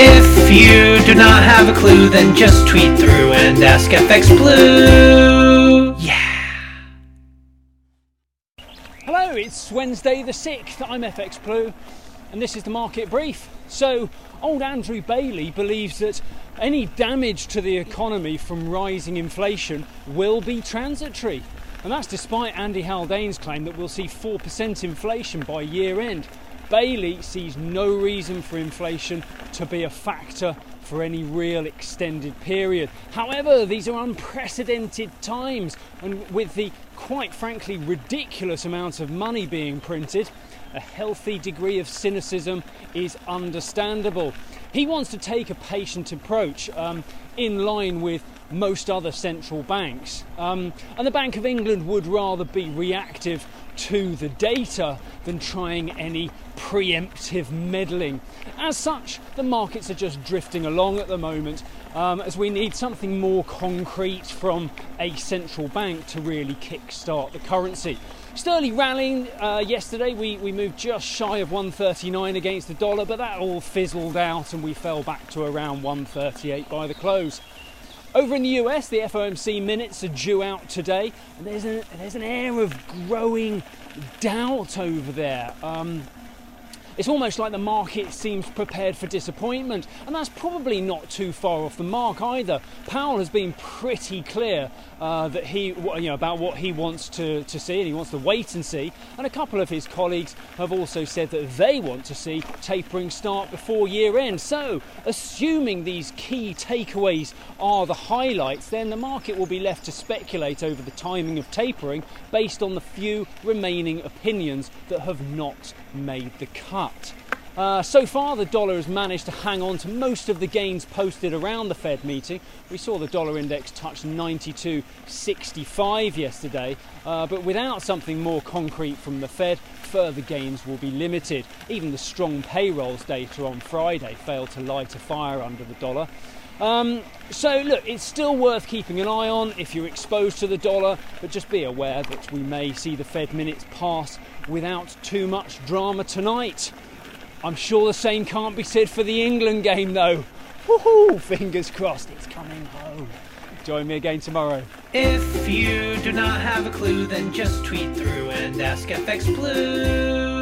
If you do not have a clue, then just tweet through and ask FX Blue. Yeah. Hello, it's Wednesday the 6th. I'm FX Blue, and this is the market brief. So, old Andrew Bailey believes that any damage to the economy from rising inflation will be transitory. And that's despite Andy Haldane's claim that we'll see 4% inflation by year end. Bailey sees no reason for inflation to be a factor for any real extended period. However, these are unprecedented times, and with the quite frankly ridiculous amount of money being printed, a healthy degree of cynicism is understandable. He wants to take a patient approach in line with most other central banks. And the Bank of England would rather be reactive to the data than trying any preemptive meddling. As such, the markets are just drifting along at the moment as we need something more concrete from a central bank to really kickstart the currency. Sterling rallying yesterday, we moved just shy of 139 against the dollar, but that all fizzled out and we fell back to around 138 by the close. Over in the US, the FOMC minutes are due out today, and there's an air of growing doubt over there. It's almost like the market seems prepared for disappointment, and that's probably not too far off the mark either. Powell has been pretty clear that about what he wants to see, and he wants to wait and see. And a couple of his colleagues have also said that they want to see tapering start before year end. So, assuming these key takeaways are the highlights, then the market will be left to speculate over the timing of tapering based on the few remaining opinions that have not made the cut. So far, the dollar has managed to hang on to most of the gains posted around the Fed meeting. We saw the dollar index touch 92.65 yesterday, but without something more concrete from the Fed, further gains will be limited. Even the strong payrolls data on Friday failed to light a fire under the dollar. So look, it's still worth keeping an eye on if you're exposed to the dollar, but just be aware that we may see the Fed minutes pass without too much drama tonight. I'm sure the same can't be said for the England game though. Woohoo! Fingers crossed, it's coming home. Join me again tomorrow. If you do not have a clue, then just tweet through and ask FX Blue.